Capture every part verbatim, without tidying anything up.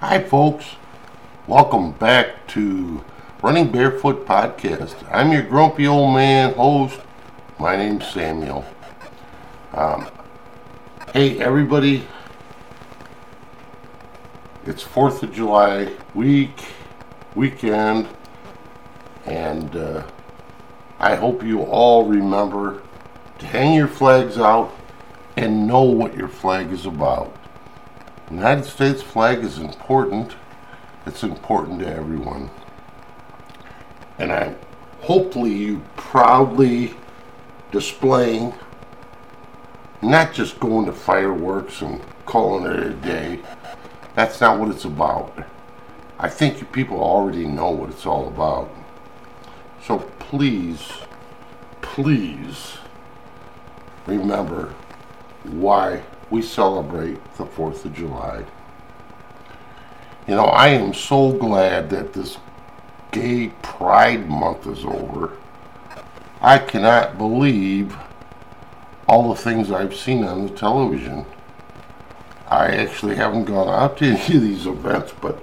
Hi folks, welcome back to Running Barefoot Podcast. I'm your grumpy old man host. My name's Samuel. Um, hey everybody, it's fourth of July week, weekend, and uh, I hope you all remember to hang your flags out and know what your flag is about. The United States flag is important. It's important to everyone. And I'm hopefully you proudly displaying, not just going to fireworks and calling it a day. That's not what it's about. I think you people already know what it's all about. So please, please remember why we celebrate the fourth of July. You know, I am so glad that this Gay Pride Month is over. I cannot believe all the things I've seen on the television. I actually haven't gone out to any of these events, but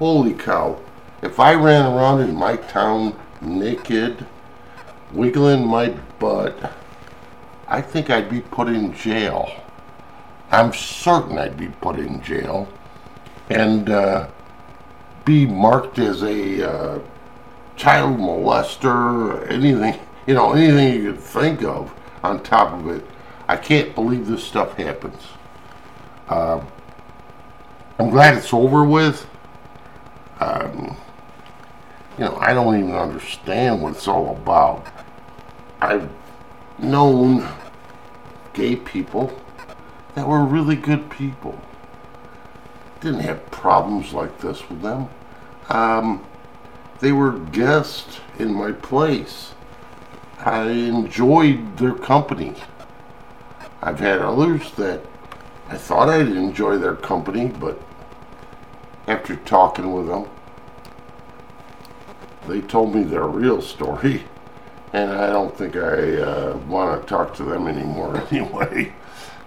holy cow, if I ran around in my town naked, wiggling my butt, I think I'd be put in jail. I'm certain I'd be put in jail and uh, be marked as a uh, child molester or anything, you know, anything you could think of on top of it. I can't believe this stuff happens. Uh, I'm glad it's over with. Um, you know, I don't even understand what it's all about. I've known gay people that were really good people. Didn't have problems like this with them. Um, they were guests in my place. I enjoyed their company. I've had others that I thought I'd enjoy their company, but after talking with them, they told me their real story, and I don't think I uh, want to talk to them anymore anyway.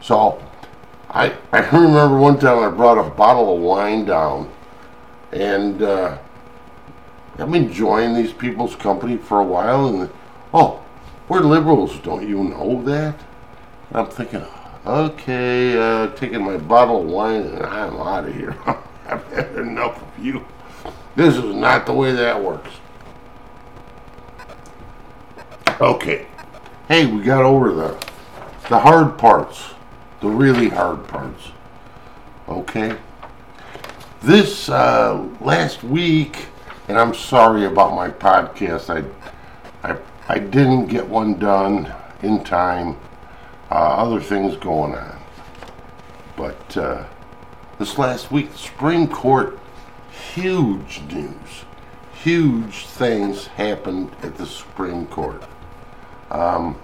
So, I, I remember one time I brought a bottle of wine down, and uh, I've been enjoying these people's company for a while, and oh, we're liberals, don't you know that? And I'm thinking, okay, uh, taking my bottle of wine and I'm out of here. I've had enough of you. This is not the way that works. Okay, hey, we got over the the hard parts. The really hard parts. Okay? This uh, last week, and I'm sorry about my podcast. I I, I didn't get one done in time. Uh, other things going on. But uh, this last week, Supreme Court, huge news. Huge things happened at the Supreme Court. Um...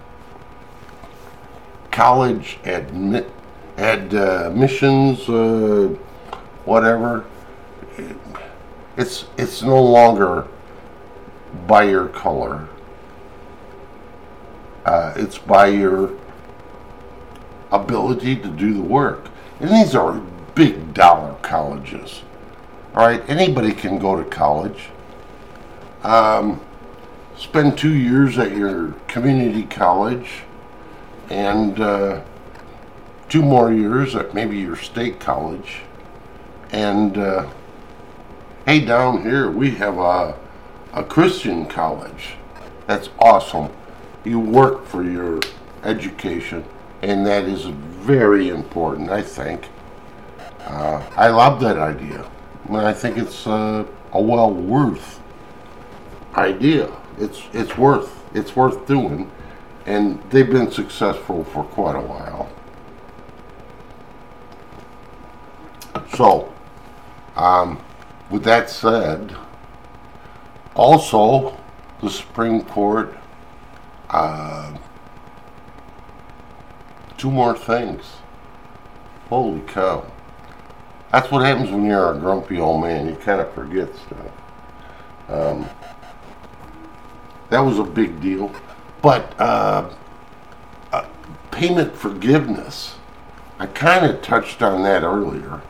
College admit, ad, uh, admissions, uh, whatever. It's it's no longer by your color. Uh, it's by your ability to do the work. And these are big dollar colleges. All right, anybody can go to college. Um, spend two years at your community college. And uh, two more years at maybe your state college. And uh, hey, down here we have a, a Christian college. That's awesome. You work for your education, and that is very important, I think. Uh, I love that idea. I think it's uh, a well worth idea. It's it's worth it's worth doing. And they've been successful for quite a while. So, um, with that said, also the Supreme Court, uh, two more things. Holy cow. That's what happens when you're a grumpy old man. You kind of forget stuff. Um, that was a big deal. But uh, uh, payment forgiveness, I kind of touched on that earlier.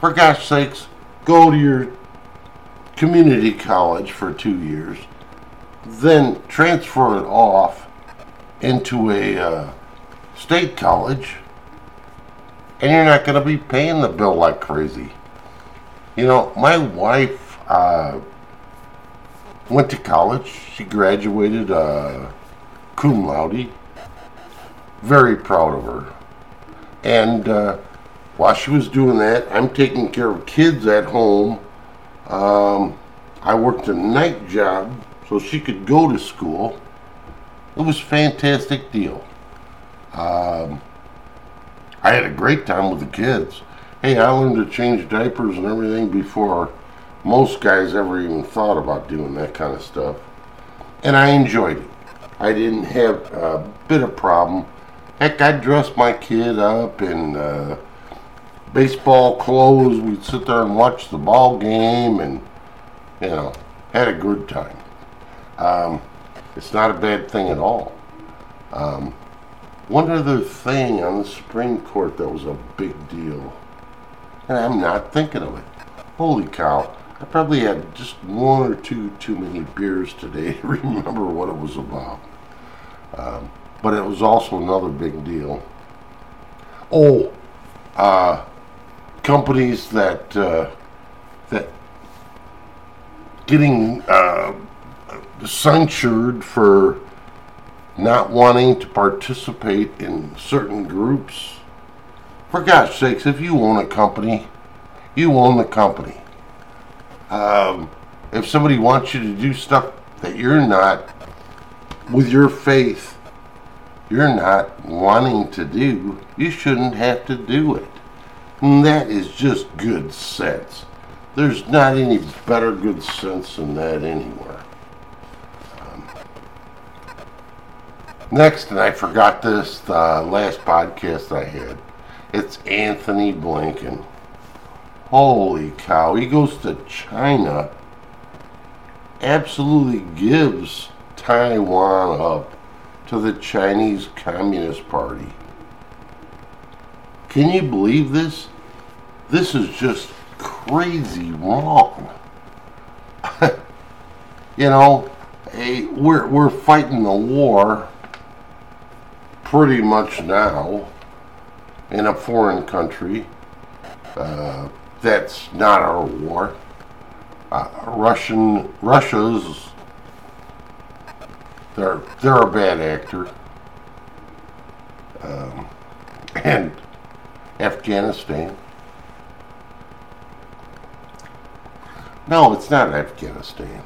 For gosh sakes, go to your community college for two years, then transfer it off into a uh, state college, and you're not going to be paying the bill like crazy. You know, my wife uh, went to college. She graduated uh, cum laude. Very proud of her. And uh, while she was doing that, I'm taking care of kids at home. Um, I worked a night job so she could go to school. It was a fantastic deal. Um, I had a great time with the kids. Hey, I learned to change diapers and everything before most guys ever even thought about doing that kind of stuff. And I enjoyed it. I didn't have a bit of problem. Heck, I dressed my kid up in uh, baseball clothes. We'd sit there and watch the ball game and, you know, had a good time. Um, it's not a bad thing at all. Um, one other thing on the Supreme Court that was a big deal, and I'm not thinking of it. Holy cow, I probably had just one or two too many beers today to remember what it was about. Um, But it was also another big deal. Oh, uh, companies that uh, that getting uh, censured for not wanting to participate in certain groups. For gosh sakes, if you own a company, you own the company. Um, if somebody wants you to do stuff that you're not, with your faith, you're not wanting to do, you shouldn't have to do it. And that is just good sense. There's not any better good sense than that anywhere. Um, next, and I forgot this, the last podcast I had, it's Antony Blinken. Holy cow, he goes to China, absolutely gives Taiwan up to the Chinese Communist Party. Can you believe this? This is just crazy wrong. You know, hey, we're we're fighting the war pretty much now in a foreign country. Uh, that's not our war. Uh, Russian Russia's. They're, they're a bad actor. Um, and Afghanistan. No, it's not Afghanistan.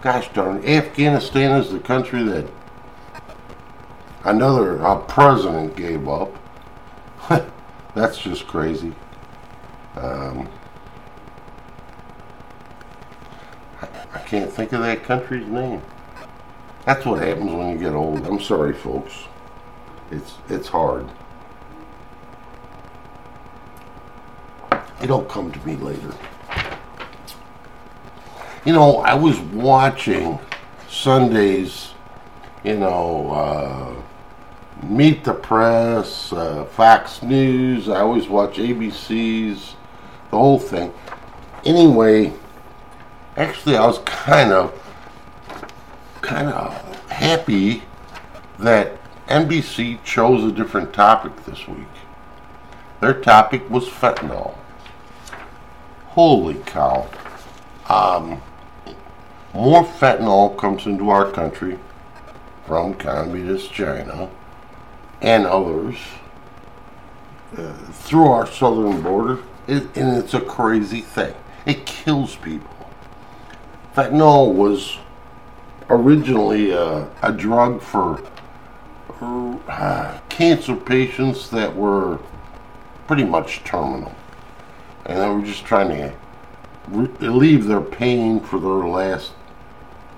Gosh darn, Afghanistan is the country that another uh, president gave up. That's just crazy. Um, I, I can't think of that country's name. That's what happens when you get old. I'm sorry, folks. It's it's hard. It'll come to me later. You know, I was watching Sunday's, you know, uh, Meet the Press, uh, Fox News. I always watch A B C's, the whole thing. Anyway, actually, I was kind of... kind of happy that N B C chose a different topic this week. Their topic was fentanyl. Holy cow. Um, more fentanyl comes into our country from communist China and others uh, through our southern border, it, and it's a crazy thing. It kills people. Fentanyl was originally uh, a drug for uh, cancer patients that were pretty much terminal, and they were just trying to re- relieve their pain for their last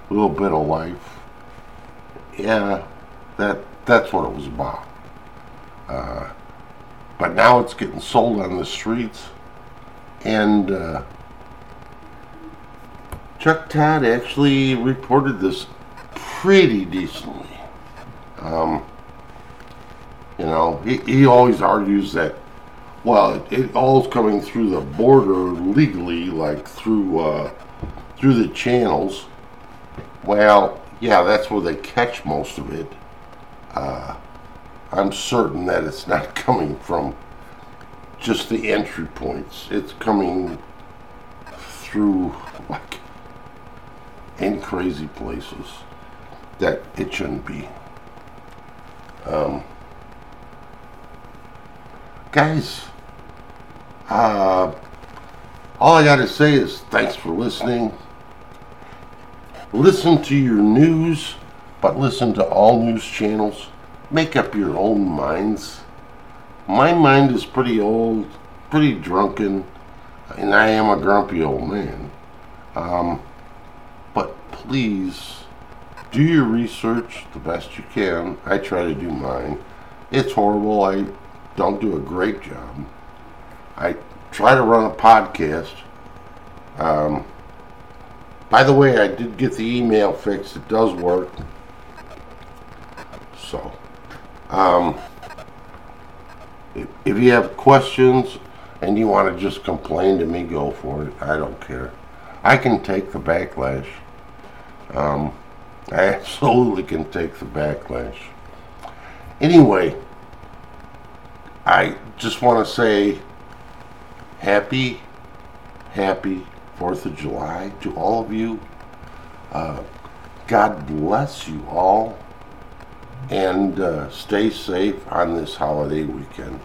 little bit of life. Yeah, that that's what it was about. Uh, but now it's getting sold on the streets, and uh, Chuck Todd actually reported this pretty decently. Um, you know, he, he always argues that Well, it, it all's coming through the border legally, like through uh, through the channels. Well, yeah, that's where they catch most of it. Uh, I'm certain that it's not coming from just the entry points. It's coming through, like, in crazy places that it shouldn't be. Um, guys, uh, all I gotta say is thanks for listening. Listen to your news, but listen to all news channels. Make up your own minds. My mind is pretty old, pretty drunken, and I am a grumpy old man. Um, but please, do your research the best you can. I try to do mine. It's horrible. I don't do a great job. I try to run a podcast. Um, by the way, I did get the email fixed. It does work. So, um, if, if you have questions and you want to just complain to me, go for it. I don't care. I can take the backlash. Um... I absolutely can take the backlash. Anyway, I just want to say happy, happy fourth of July to all of you. Uh, God bless you all, and uh, stay safe on this holiday weekend.